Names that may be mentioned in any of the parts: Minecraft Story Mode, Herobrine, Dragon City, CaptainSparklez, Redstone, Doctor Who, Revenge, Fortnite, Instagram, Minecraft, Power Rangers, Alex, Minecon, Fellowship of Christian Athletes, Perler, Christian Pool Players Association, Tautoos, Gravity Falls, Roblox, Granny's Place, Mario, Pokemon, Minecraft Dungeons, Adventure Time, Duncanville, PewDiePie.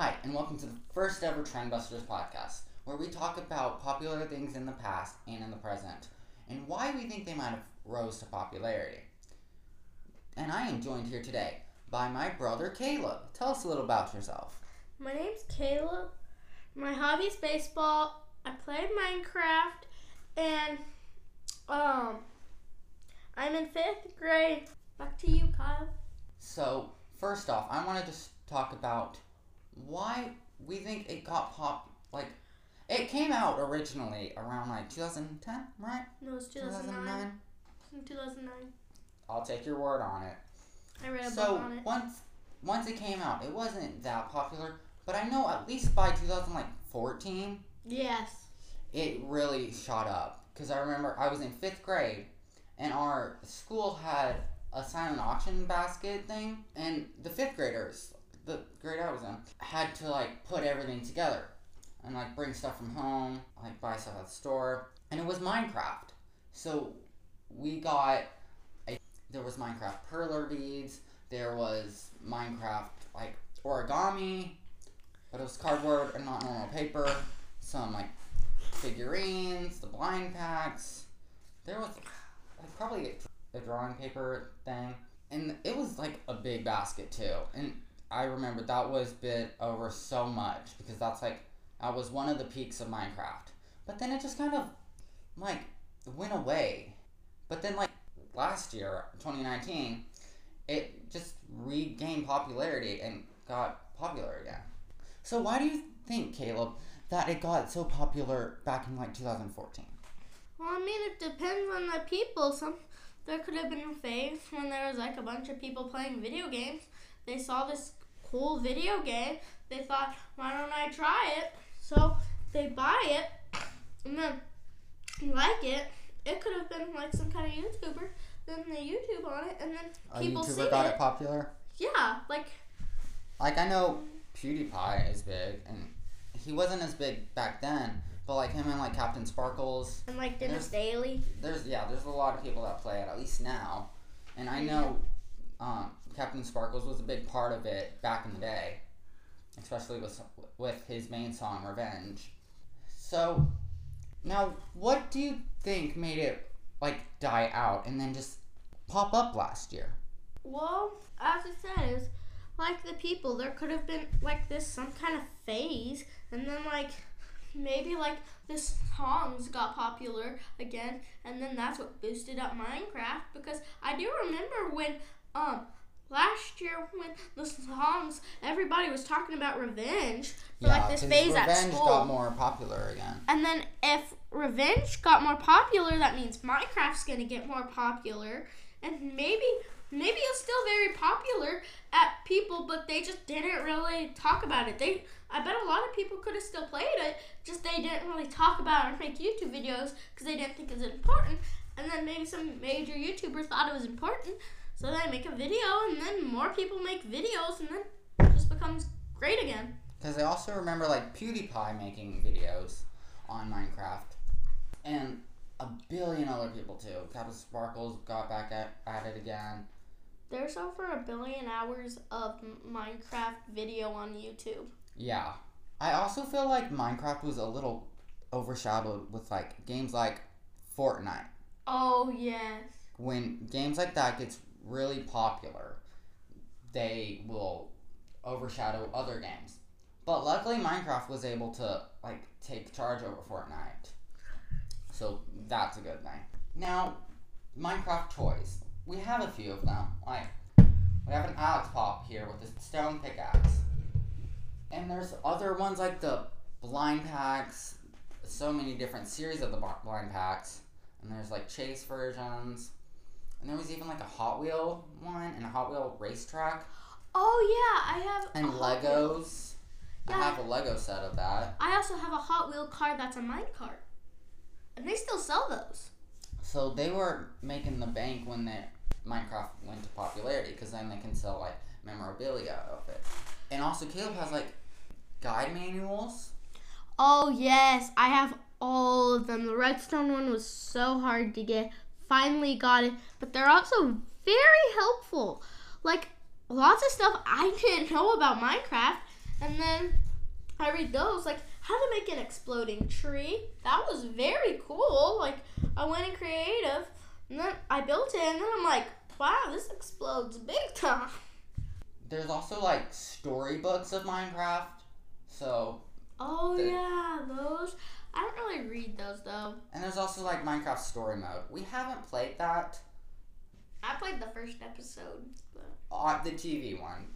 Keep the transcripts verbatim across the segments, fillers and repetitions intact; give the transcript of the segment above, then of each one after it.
Hi, and welcome to the first ever Trendbusters podcast, where we talk about popular things in the past and in the present, and why we think they might have rose to popularity. And I am joined here today by my brother Caleb. Tell us a little about yourself. My name's Caleb. My hobby's baseball. I play Minecraft, and um, I'm in fifth grade. Back to you, Kyle. So, first off, I wanted to talk about why we think it got pop. Like, it came out originally around like two thousand ten, right? No, it's two thousand nine. two thousand nine. I'll take your word on it. I read a so book on it. Once, once it came out, it wasn't that popular, but I know at least by two thousand fourteen. Yes. It really shot up, because I remember I was in fifth grade, and our school had a silent auction basket thing, and the fifth graders, the grade I was in, had to like put everything together and like bring stuff from home, like buy stuff at the store, and it was Minecraft. So we got a, there was Minecraft perler beads, there was Minecraft like origami, but it was cardboard and not normal paper, some like figurines, the blind packs, there was like probably a drawing paper thing, and it was like a big basket too. And I remember that was bid over so much, because that's like, that was one of the peaks of Minecraft. But then it just kind of like went away. But then like last year, twenty nineteen, it just regained popularity and got popular again. So why do you think, Caleb, that it got so popular back in like two thousand fourteen? Well, I mean, it depends on the people. Some there could have been a phase when there was like a bunch of people playing video games. They saw this cool video game. They thought, why don't I try it? So they buy it and then like it. It could have been like some kind of YouTuber. Then they YouTube on it, and then people see it. A YouTuber got it popular? Yeah, like. Like, I know PewDiePie is big, and he wasn't as big back then, but like him and like CaptainSparklez. And like Dennis Daly. There's yeah, there's a lot of people that play it, at least now. And I know um, CaptainSparklez was a big part of it back in the day, especially with with his main song, Revenge. So, now what do you think made it like die out and then just pop up last year? Well, as it says, like the people, there could have been like this some kind of phase, and then like maybe like the songs got popular again, and then that's what boosted up Minecraft. Because I do remember when um last year when the songs, everybody was talking about Revenge for yeah, like this phase at school. Revenge got more popular again. And then if Revenge got more popular, that means Minecraft's gonna get more popular, and maybe maybe it's still very popular at people, but they just didn't really talk about it. They, I bet a lot of people could have still played it, just they didn't really talk about it or make YouTube videos because they didn't think it was important. And then maybe some major YouTuber thought it was important, so they make a video, and then more people make videos, and then it just becomes great again. Because I also remember like PewDiePie making videos on Minecraft, and a billion other people too. CaptainSparklez got back at, at it again. There's over a billion hours of Minecraft video on YouTube. Yeah. I also feel like Minecraft was a little overshadowed with, like, games like Fortnite. Oh, yes. When games like that gets really popular, they will overshadow other games. But luckily, Minecraft was able to, like, take charge over Fortnite. So that's a good thing. Now, Minecraft toys. We have a few of them. Like, we have an Alex pop here with a stone pickaxe. And there's other ones like the blind packs, so many different series of the blind packs. And there's like chase versions. And there was even like a Hot Wheel one and a Hot Wheel racetrack. Oh yeah, I have. And Legos. Yeah. I have a Lego set of that. I also have a Hot Wheel car that's a mine cart. And they still sell those. So they were making the bank when they, Minecraft went to popularity, because then they can sell like memorabilia of it. And also Caleb has like guide manuals. Oh yes, I have all of them. The Redstone one was so hard to get. Finally got it. But they're also very helpful. Like lots of stuff I didn't know about Minecraft. And then I read those, like how to make an exploding tree. That was very cool. Like I went in creative and then I built it, and then I'm like, wow, this explodes big time. There's also like storybooks of Minecraft. So oh yeah, those. I don't really read those though. And there's also like Minecraft Story Mode. We haven't played that. I played the first episode. But... Oh, the T V one.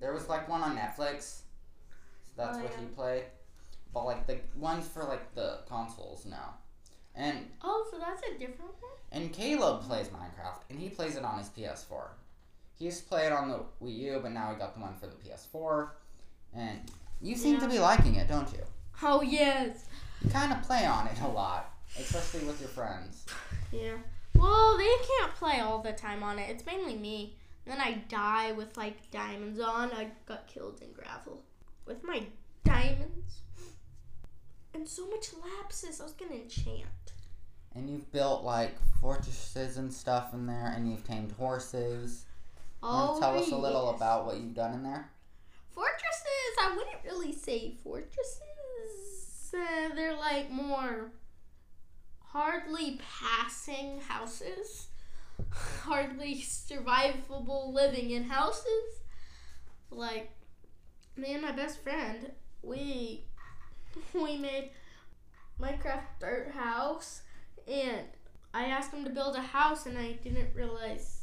There was like one on Netflix. So that's oh, what yeah. he played. But like the ones for like the consoles now. And oh, so that's a different one? And Caleb plays Minecraft, and he plays it on his P S four. He used to play it on the Wii U, but now he got the one for the P S four. And you seem yeah. to be liking it, don't you? Oh, yes. You kind of play on it a lot, especially with your friends. Yeah. Well, they can't play all the time on it. It's mainly me. And then I die with, like, diamonds on. I got killed in gravel with my diamonds. And so much lapses. I was going to enchant. And you've built, like, fortresses and stuff in there, and you've tamed horses. Oh, tell us a little yes. about what you've done in there? Fortresses! I wouldn't really say fortresses. Uh, they're, like, more... hardly passing houses, hardly survivable living in houses. Like, me and my best friend, we we made Minecraft dirt house, and I asked him to build a house, and I didn't realize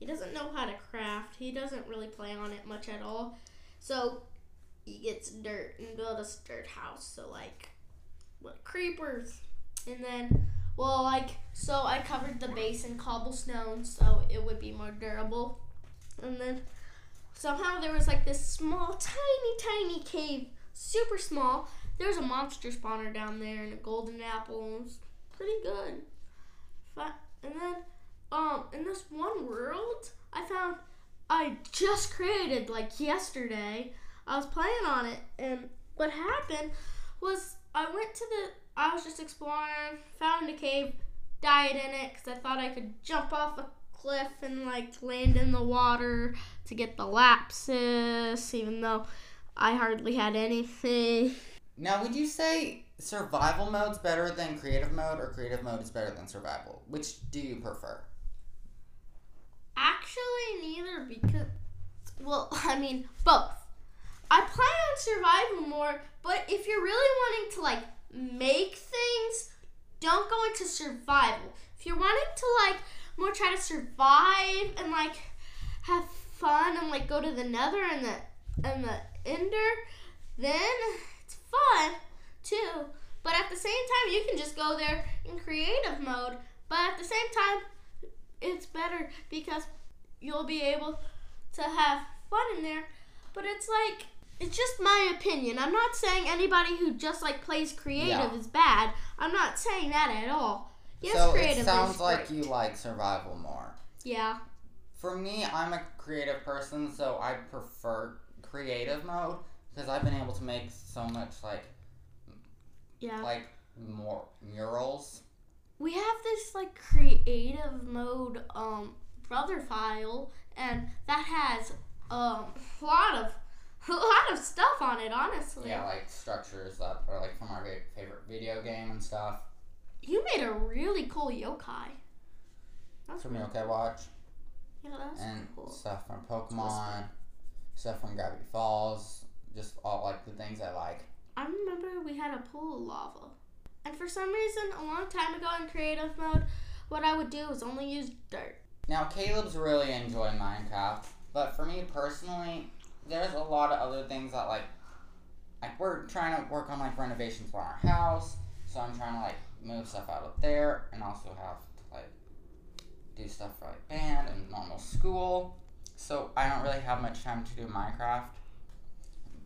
he doesn't know how to craft. He doesn't really play on it much at all. So he gets dirt and builds a dirt house. So like, what creepers? And then, well, like, so I covered the base in cobblestone so it would be more durable. And then somehow there was, like, this small, tiny, tiny cave, super small. There was a monster spawner down there and a golden apple. It was pretty good. But, and then, um, in this one world, I found I just created, like, yesterday. I was playing on it, and what happened was I went to the... I was just exploring, found a cave, died in it because I thought I could jump off a cliff and like land in the water to get the lapses, even though I hardly had anything. Now, would you say survival mode's better than creative mode, or creative mode is better than survival? Which do you prefer? Actually, neither, because, well, I mean, both. I play on survival more, but if you're really wanting to like make things, don't go into survival. If you're wanting to like more try to survive and like have fun and like go to the nether and the and the ender, then it's fun too. But at the same time, you can just go there in creative mode, but at the same time it's better because you'll be able to have fun in there. But it's like, it's just my opinion. I'm not saying anybody who just, like, plays creative yeah. is bad. I'm not saying that at all. Yes, so creative it sounds is like great. You like survival more. Yeah. For me, I'm a creative person, so I prefer creative mode because I've been able to make so much, like, yeah. like more murals. We have this, like, creative mode um, brother file, and that has um, a lot of A lot of stuff on it, honestly. Yeah, like structures that are like from our favorite video game and stuff. You made a really cool yokai. That's from cool. Yokai Watch. Yeah, that's and cool. And stuff from Pokemon, stuff from Gravity Falls, just all like the things I like. I remember we had a pool of lava. And for some reason, a long time ago in creative mode, what I would do was only use dirt. Now, Caleb's really enjoying Minecraft, but for me personally... There's a lot of other things that, like, like, we're trying to work on, like, renovations for our house, so I'm trying to, like, move stuff out of there, and also have to, like, do stuff for, like, band and normal school, so I don't really have much time to do Minecraft,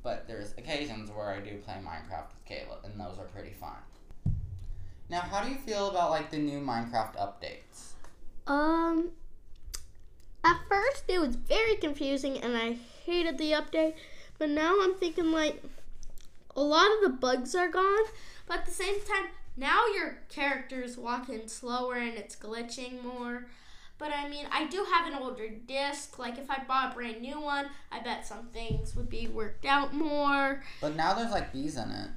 but there's occasions where I do play Minecraft with Caleb, and those are pretty fun. Now, how do you feel about, like, the new Minecraft updates? Um... At first, it was very confusing, and I hated the update, but now I'm thinking, like, a lot of the bugs are gone, but at the same time, now your character's walking slower, and it's glitching more, But I mean, I do have an older disc. Like, if I bought a brand new one, I bet some things would be worked out more. But now there's like bees in it.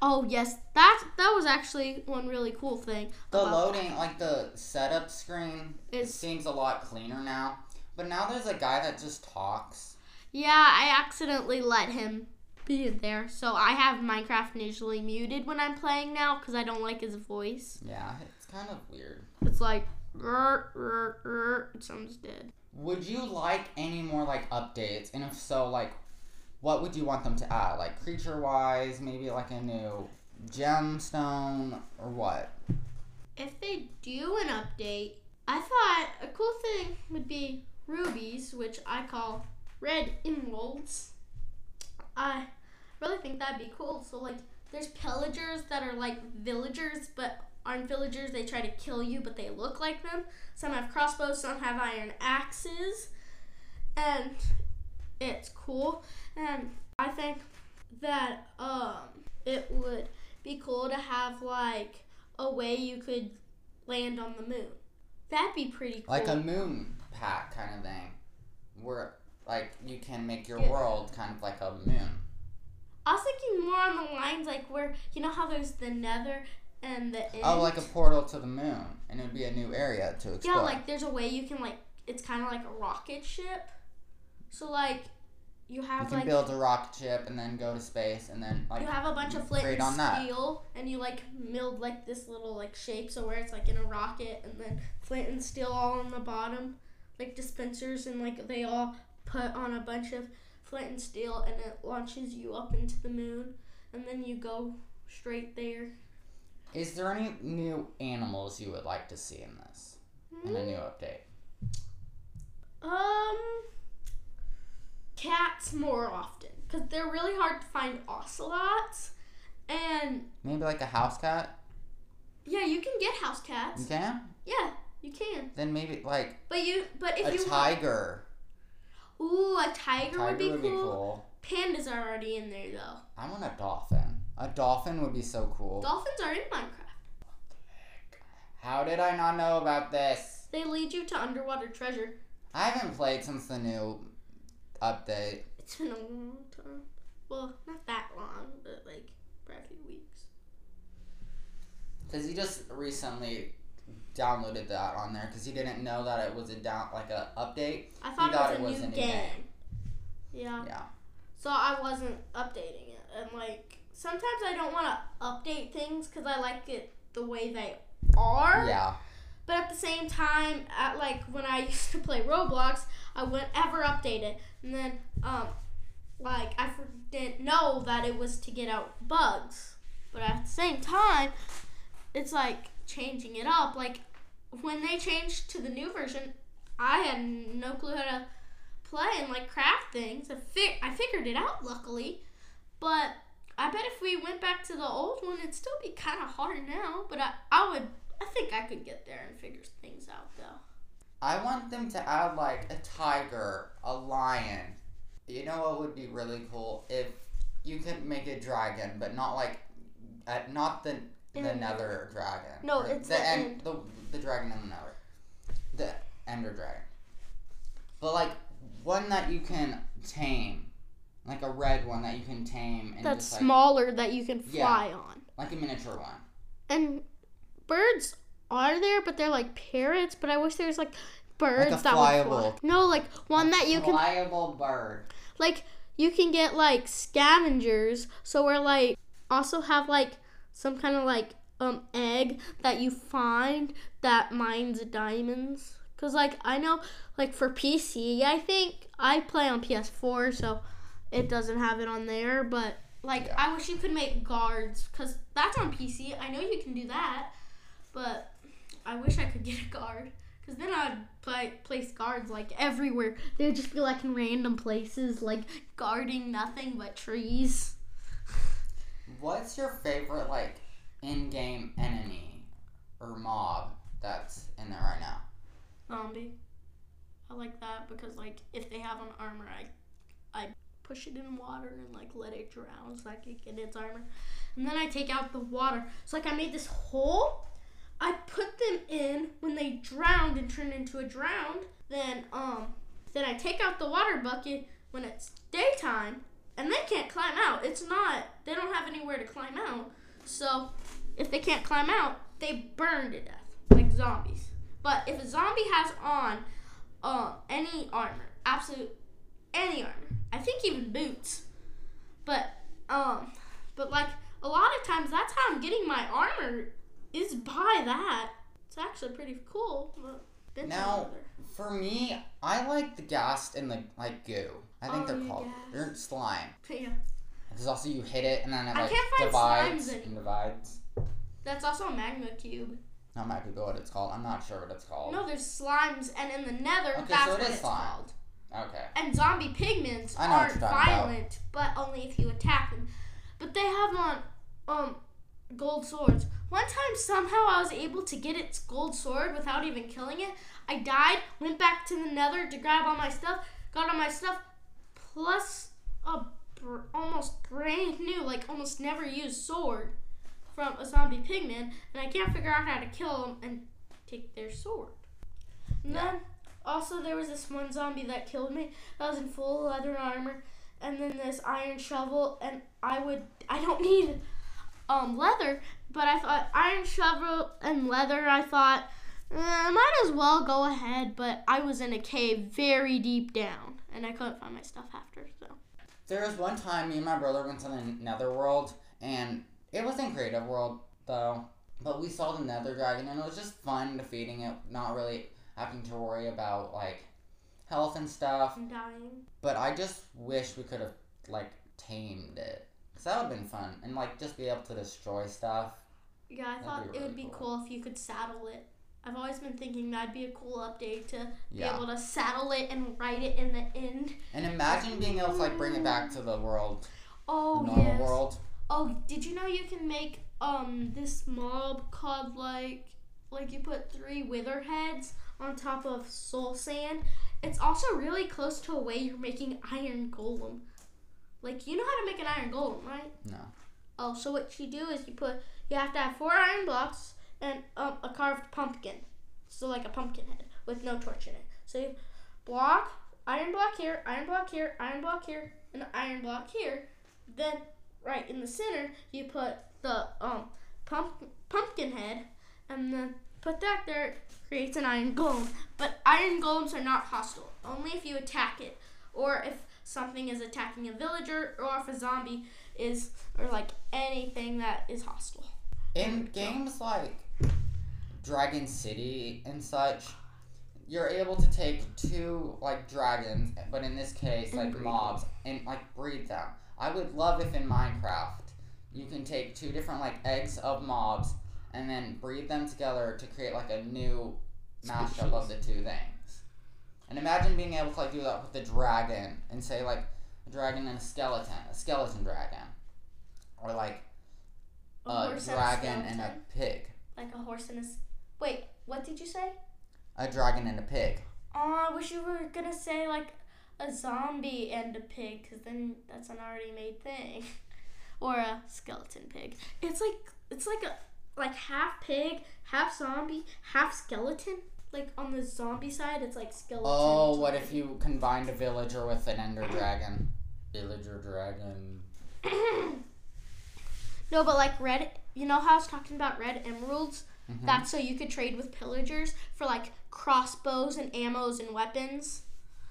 Oh yes, that that was actually one really cool thing. The loading, that. like the setup screen, is, it seems a lot cleaner now. But now there's a guy that just talks. Yeah, I accidentally let him be in there. So I have Minecraft initially muted when I'm playing now because I don't like his voice. Yeah, it's kind of weird. It's like, rrr, rrr, rrr, it sounds dead. Would you like any more like updates? And if so, like, what would you want them to add? Like creature-wise, maybe like a new gemstone or what? If they do an update, I thought a cool thing would be rubies, which I call red emeralds. I really think that'd be cool. So like, there's pillagers that are like villagers, but aren't villagers. They try to kill you, but they look like them. Some have crossbows, some have iron axes, and it's cool. And I think that um, it would be cool to have like a way you could land on the moon. That'd be pretty cool. Like a moon pack kind of thing, where like you can make your yeah. world kind of like a moon. I was thinking more on the lines like where, you know how there's the nether and the end? Oh, like a portal to the moon, and it'd be a new area to explore. Yeah, like there's a way you can like, it's kind of like a rocket ship. So like, you have you can like build a rocket ship and then go to space and then like you have a bunch of flint and steel that. and you like milled like this little like shape, so where it's like in a rocket and then flint and steel all on the bottom, like dispensers, and like they all put on a bunch of flint and steel and it launches you up into the moon and then you go straight there. Is there any new animals you would like to see in this? Mm-hmm. In a new update? Um. Cats more often, because they're really hard to find ocelots, and maybe like a house cat. Yeah, you can get house cats. You can? Yeah, you can. Then maybe like but you but if a you tiger. Want... Ooh, a tiger, a tiger would, be, would cool. be cool. Pandas are already in there though. I want a dolphin. A dolphin would be so cool. Dolphins are in Minecraft. What the heck? How did I not know about this? They lead you to underwater treasure. I haven't played since the new update. It's been a long time. Well, not that long, but like for a few weeks. Cause he just recently downloaded that on there, cause he didn't know that it was a down like a update. I thought, thought it was, it was a new game. game. Yeah. Yeah. So I wasn't updating it, and like sometimes I don't want to update things cause I like it the way they are. Yeah. But at the same time, at like when I used to play Roblox, I wouldn't ever update it. And then, um, like, I didn't know that it was to get out bugs. But at the same time, it's like changing it up. Like, when they changed to the new version, I had no clue how to play and, like, craft things. I, fi- I figured it out, luckily. But I bet if we went back to the old one, it'd still be kind of hard now. But I, I would... I think I could get there and figure things out, though. I want them to add, like, a tiger, a lion. You know what would be really cool? If you could make a dragon, but not, like, uh, not the the Ender. nether dragon. No, it's the, the end. end. The, the dragon in the nether. The Ender Dragon. But, like, one that you can tame. Like, a red one that you can tame. And That's just, like, smaller that you can fly yeah, on. Like a miniature one. And... Birds are there, but they're like parrots. But I wish there was like birds like a that flyable. Would fly. No, like one a that you can flyable bird. Like you can get like scavengers, so we're like also have like some kind of like um egg that you find that mines diamonds. Cause like I know like for P C, I think I play on P S four, so it doesn't have it on there. But like yeah. I wish you could make guards, cause that's on P C. I know you can do that. But I wish I could get a guard, because then I'd play, place guards, like, everywhere. They would just be, like, in random places, like, guarding nothing but trees. What's your favorite, like, in-game enemy or mob that's in there right now? Zombie. I like that, because, like, if they have an armor, I, I push it in water and, like, let it drown so I can get its armor. And then I take out the water. So, like, I made this hole... I put them in when they drowned and turned into a drowned. Then um, then I take out the water bucket when it's daytime, and they can't climb out. It's not, they don't have anywhere to climb out. So if they can't climb out, they burn to death like zombies. But if a zombie has on uh, any armor, absolute any armor, I think even boots. But um, but like a lot of times, that's how I'm getting my armor. Is by that. It's actually pretty cool. Now, for me, I like the ghast and the like goo. I think oh, they're called. Ghast. They're slime. Yeah. Because also you hit it and then it I like divides and divides. That's also a magma cube. That might be what it's called. I'm not sure what it's called. No, there's slimes, and in the Nether, okay, that's so it what is it's slime. Called. Okay. And zombie pigments aren't violent, about. But only if you attack them. But they have on um gold swords. One time, somehow, I was able to get its gold sword without even killing it. I died, went back to the Nether to grab all my stuff, got all my stuff, plus a br almost brand new, like almost never used sword from a zombie pigman, and I can't figure out how to kill them and take their sword. And yeah. Then, also, there was this one zombie that killed me that was in full leather armor, and then this iron shovel, and I would, I don't need um leather, but I thought iron shovel and leather, I thought, eh, I might as well go ahead, but I was in a cave very deep down, and I couldn't find my stuff after, so. There was one time me and my brother went to the Netherworld, and it wasn't Creative World, though, but we saw the Nether Dragon, and it was just fun defeating it, not really having to worry about, like, health and stuff. I'm dying. But I just wish we could have, like, tamed it. That would have been fun, and like just be able to destroy stuff. Yeah, I thought it would be cool if you could saddle it. I've always been thinking that'd be a cool update to be able to saddle it and ride it in the end. And imagine being able to like bring it back to the world. Oh yes. The normal world. Oh, did you know you can make um this mob called like like you put three wither heads on top of soul sand. It's also really close to a way you're making iron golem. Like, you know how to make an iron golem, right? No. Oh, so what you do is you put, you have to have four iron blocks and um, a carved pumpkin. So, like a pumpkin head with no torch in it. So, you block, iron block here, iron block here, iron block here, and an iron block here. Then, right in the center, you put the um pump, pumpkin head, and then put that there, creates an iron golem. But iron golems are not hostile, only if you attack it, or if something is attacking a villager, or if a zombie is, or like anything that is hostile. In games like Dragon City and such, you're able to take two like dragons, but in this case and like mobs, them. And like breed them. I would love if in Minecraft you can take two different like eggs of mobs and then breed them together to create like a new mashup of the two things. And imagine being able to like do that with a dragon and say like a dragon and a skeleton, a skeleton dragon, or like a, a dragon and a, and a pig. Like a horse and a wait, what did you say? A dragon and a pig. Oh, I wish you were gonna say like a zombie and a pig, because then that's an already made thing, or a skeleton pig. It's like it's like a like half pig, half zombie, half skeleton. Like, on the zombie side, it's like skeleton. Oh, what if you combined a villager with an ender dragon? Villager dragon. No, but like red, you know how I was talking about red emeralds? Mm-hmm. That's so you could trade with pillagers for like crossbows and ammos and weapons.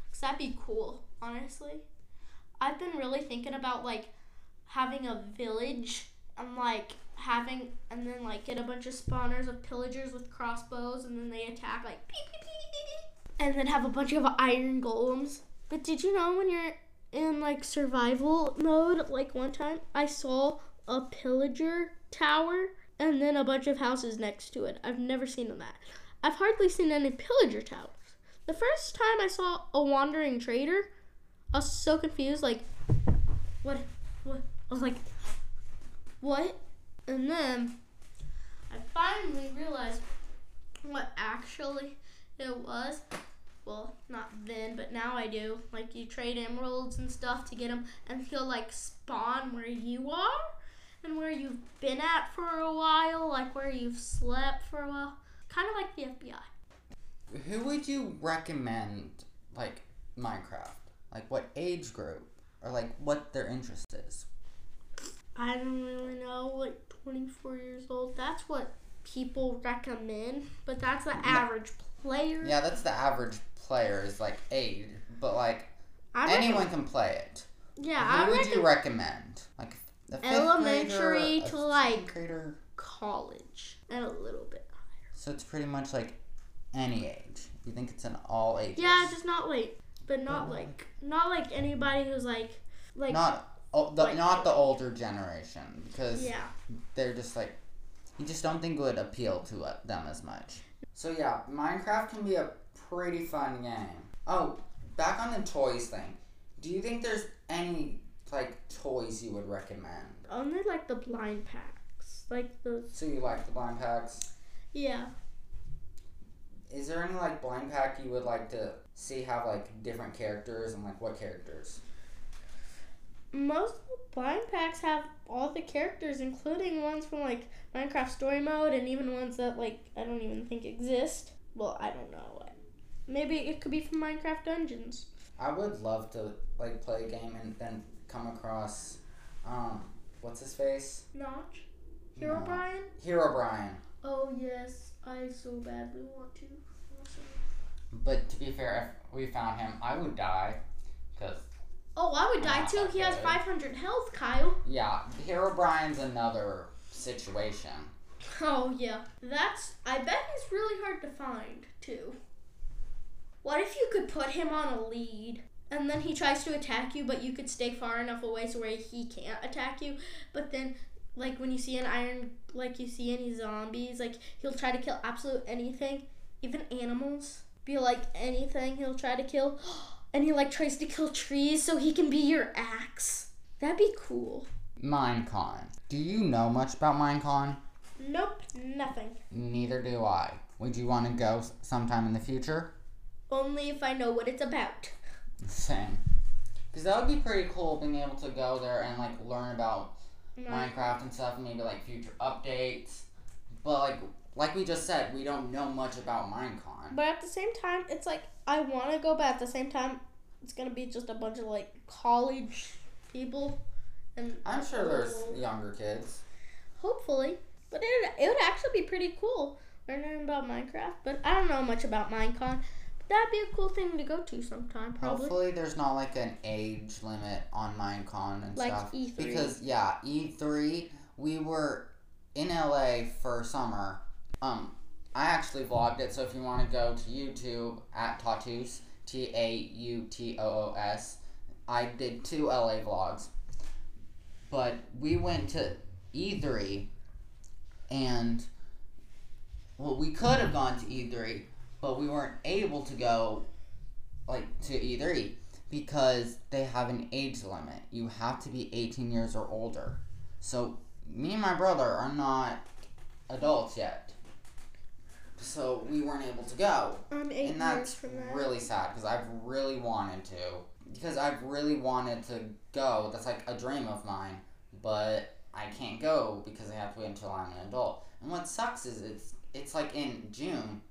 Because that'd be cool, honestly. I've been really thinking about like having a village and like having, and then like get a bunch of spawners of pillagers with crossbows, and then they attack like pee, pee, pee, pee, and then have a bunch of iron golems. But did you know when you're in like survival mode, like one time I saw a pillager tower and then a bunch of houses next to it. I've never seen that. I've hardly seen any pillager towers. The first time I saw a wandering trader, I was so confused, like what what I was like what? And then I finally realized what actually it was. Well, not then, but now I do. Like, you trade emeralds and stuff to get them, and he'll, like, spawn where you are. and where you've been at for a while, like where you've slept for a while. Kind of like the F B I. Who would you recommend, like, Minecraft? Like, what age group? Or, like, what their interest is? I don't really know. Like, twenty-four years old. That's what people recommend. But that's the average player. Yeah, that's the average player's, like, age. But, like, I anyone can play it. Yeah, Who I would you recommend? Like, the elementary to, like, grader? College. And a little bit higher. So it's pretty much, like, any age. You think it's an all ages? Yeah, just not, like... But not, oh. like, not, like, anybody who's, like, like... Not, oh, the, like, not the older generation, because yeah. they're just, like, you just don't think it would appeal to uh, them as much. So, yeah, Minecraft can be a pretty fun game. Oh, back on the toys thing. Do you think there's any, like, toys you would recommend? Only, like, the blind packs. Like, the... So you like the blind packs? Yeah. Is there any, like, blind pack you would like to see have, like, different characters and, like, what characters? Most blind packs have all the characters, including ones from, like, Minecraft Story Mode and even ones that, like, I don't even think exist. Well, I don't know. Maybe it could be from Minecraft Dungeons. I would love to, like, play a game and then come across, um, what's his face? Notch? Herobrine? No. Herobrine. Oh, yes. I so badly want to. Also. But to be fair, if we found him, I would die. Cause oh, I would die too. He good. has five hundred health, Kyle. Yeah, Herobrine's another situation. Oh, yeah. That's, I bet he's really hard to find, too. What if you could put him on a lead, and then he tries to attack you, but you could stay far enough away so where he can't attack you, but then... Like, when you see an iron, like, you see any zombies, like, he'll try to kill absolute anything. Even animals. Be, like, anything he'll try to kill. And he, like, tries to kill trees so he can be your axe. That'd be cool. Minecon. Do you know much about Minecon? Nope, nothing. Neither do I. Would you want to go sometime in the future? Only if I know what it's about. Same. Because that would be pretty cool, being able to go there and, like, learn about... Minecraft and stuff, maybe like future updates, but like like we just said, we don't know much about Minecon. But at the same time, it's like I want to go, but at the same time, it's gonna be just a bunch of like college people, and I'm sure there's younger kids. Hopefully, but it it would actually be pretty cool learning about Minecraft. But I don't know much about Minecon. That'd be a cool thing to go to sometime, probably. Hopefully there's not, like, an age limit on Minecon and like stuff. Like E three. Because, yeah, E three, we were in L A for summer. Um, I actually vlogged it, so if you want to go to YouTube, at Tautoos, T A U T O O S, I did two L A vlogs. But we went to E three, and, well, we could have gone to E three, but we weren't able to go, like, to E three because they have an age limit. You have to be eighteen years or older. So, me and my brother are not adults yet. So, we weren't able to go. I'm eight and that's years from that. Really sad because I've really wanted to. Because I've really wanted to go. That's, like, a dream of mine. But I can't go because I have to wait until I'm an adult. And what sucks is it's, it's like, in June...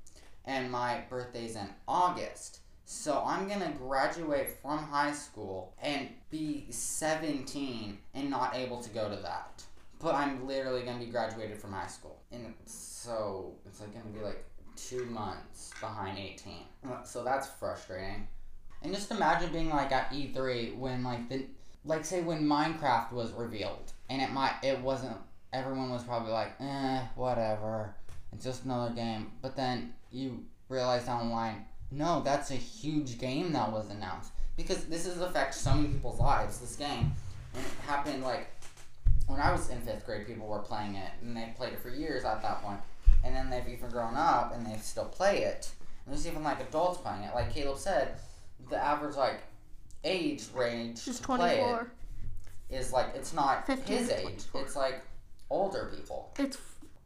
And my birthday's in August. So I'm going to graduate from high school and be seventeen and not able to go to that. But I'm literally going to be graduated from high school. And so it's like going to be like two months behind eighteen. So that's frustrating. And just imagine being like at E three when like the... Like say when Minecraft was revealed. And it might... It wasn't... Everyone was probably like, eh, whatever. It's just another game. But then... You realize online, no, that's a huge game that was announced. Because this has affected so many people's lives, this game. And it happened, like, when I was in fifth grade, people were playing it. And they played it for years at that point. And then they've even grown up, and they still play it. And there's even, like, adults playing it. Like Caleb said, the average, like, age range to play it is, like, it's not his age. It's, like, older people. It's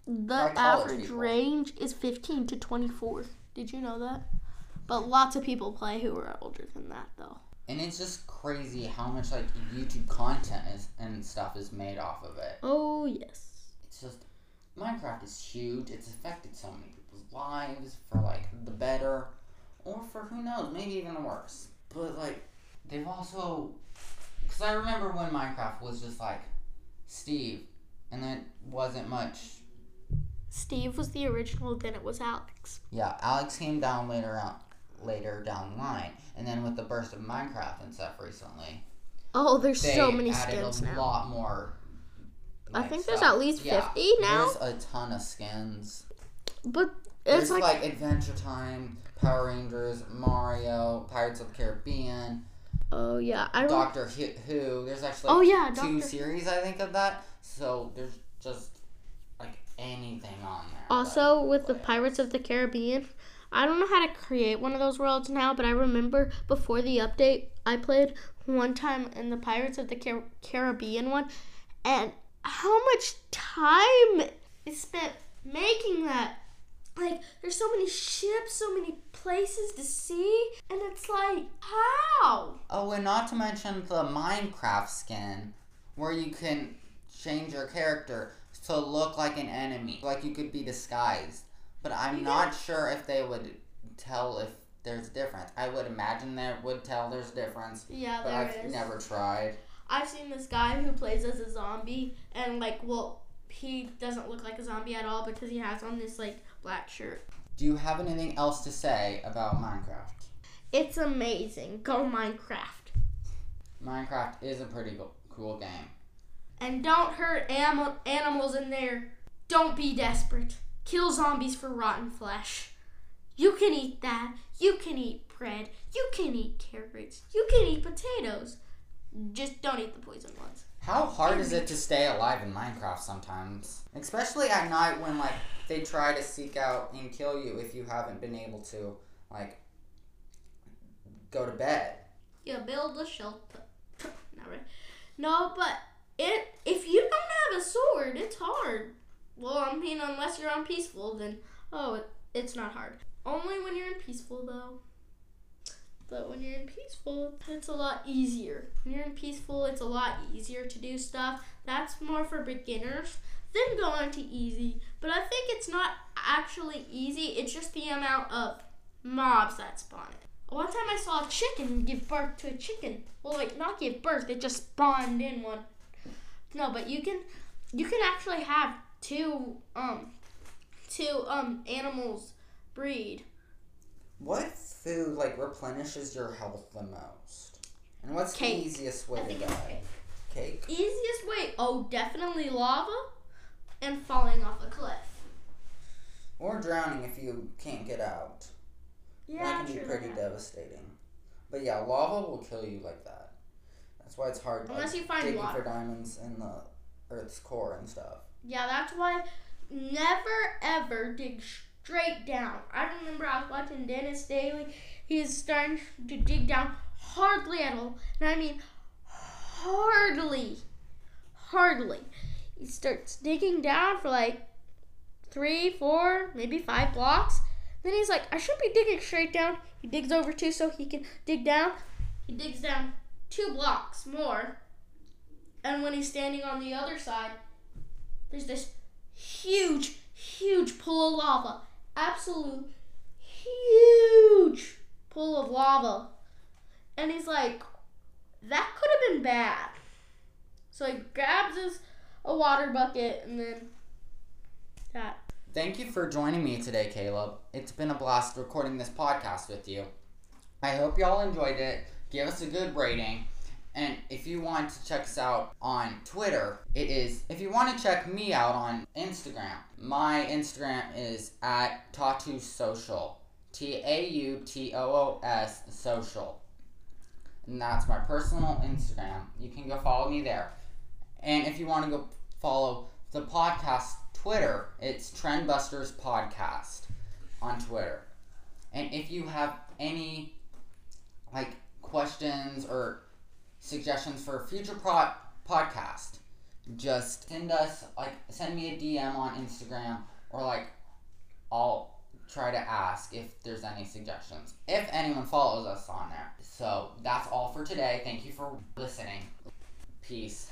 The like average range is fifteen to twenty-four. Did you know that? But lots of people play who are older than that, though. And it's just crazy how much, like, YouTube content is and and stuff is made off of it. Oh, yes. It's just, Minecraft is huge. It's affected so many people's lives for, like, the better, or for, who knows, maybe even the worse. But, like, they've also, because I remember when Minecraft was just, like, Steve, and then it wasn't much. Steve was the original, then it was Alex. Yeah, Alex came down later on, later down the line, and then with the burst of Minecraft and stuff recently. Oh, there's so many skins now. They added a lot more. Like, I think stuff. There's at least fifty yeah, now. There's a ton of skins. But it's like, like Adventure Time, Power Rangers, Mario, Pirates of the Caribbean. Oh yeah, I Doctor Who. There's actually oh, yeah, two Doctor series I think of that. So there's just like anything on there. Also with the Pirates of the Caribbean, I don't know how to create one of those worlds now, but I remember before the update, I played one time in the Pirates of the Car- Caribbean one, and how much time is spent making that. Like, there's so many ships, so many places to see, and it's like, how? Oh, and not to mention the Minecraft skin, where you can change your character to look like an enemy. Like, you could be disguised. But I'm yeah. not sure if they would tell if there's a difference. I would imagine they would tell there's a difference. Yeah, there is. But I've never tried. I've seen this guy who plays as a zombie, and, like, well, he doesn't look like a zombie at all because he has on this, like, black shirt. Do you have anything else to say about Minecraft? It's amazing. Go Minecraft. Minecraft is a pretty cool game. And don't hurt am- animals in there. Don't be desperate. Kill zombies for rotten flesh. You can eat that. You can eat bread. You can eat carrots. You can eat potatoes. Just don't eat the poison ones. How hard is it to stay alive in Minecraft sometimes? Especially at night when, like, they try to seek out and kill you if you haven't been able to, like, go to bed. Yeah, build a shelter. Not right. No, but it if you don't have a sword, it's hard. Well, I mean, unless you're on peaceful, then, oh, it, it's not hard. Only when you're in peaceful, though. But when you're in peaceful, it's a lot easier. When you're in peaceful, it's a lot easier to do stuff. That's more for beginners. Then go on to easy. But I think it's not actually easy. It's just the amount of mobs that spawn it. One time I saw a chicken give birth to a chicken. Well, like, not give birth. It just spawned in one. No, but you can, you can actually have two, um, two um animals breed. What food, like, replenishes your health the most? And what's cake. the easiest way to die? Cake. cake. Easiest way? Oh, definitely lava and falling off a cliff. Or drowning if you can't get out. Yeah, That can be pretty that. devastating. But yeah, lava will kill you like that. That's why it's hard Unless like, you find digging water. for diamonds in the Earth's core and stuff. Yeah, that's why never, ever dig sh- straight down. I remember I was watching Dennis Daly. He is starting to dig down hardly at all. And I mean hardly. Hardly. He starts digging down for like three, four, maybe five blocks. Then he's like, I should be digging straight down. He digs over two so he can dig down. He digs down two blocks more. And when he's standing on the other side, there's this huge, huge pool of lava. Absolute huge pool of lava. And he's like, that could have been bad. So he grabs his a water bucket and then that. Thank you for joining me today, Caleb. It's been a blast recording this podcast with you. I hope y'all enjoyed it. Give us a good rating. And if you want to check us out on Twitter, it is, if you want to check me out on Instagram, my Instagram is at Tautoos Social. T A U T O O S Social. And that's my personal Instagram. You can go follow me there. And if you want to go follow the podcast Twitter, it's Trendbusters Podcast on Twitter. And if you have any, like, questions or suggestions for future pro- podcast, just send us, like, send me a D M on Instagram, or, like, I'll try to ask if there's any suggestions, if anyone follows us on there. So that's all for today. Thank you for listening. Peace.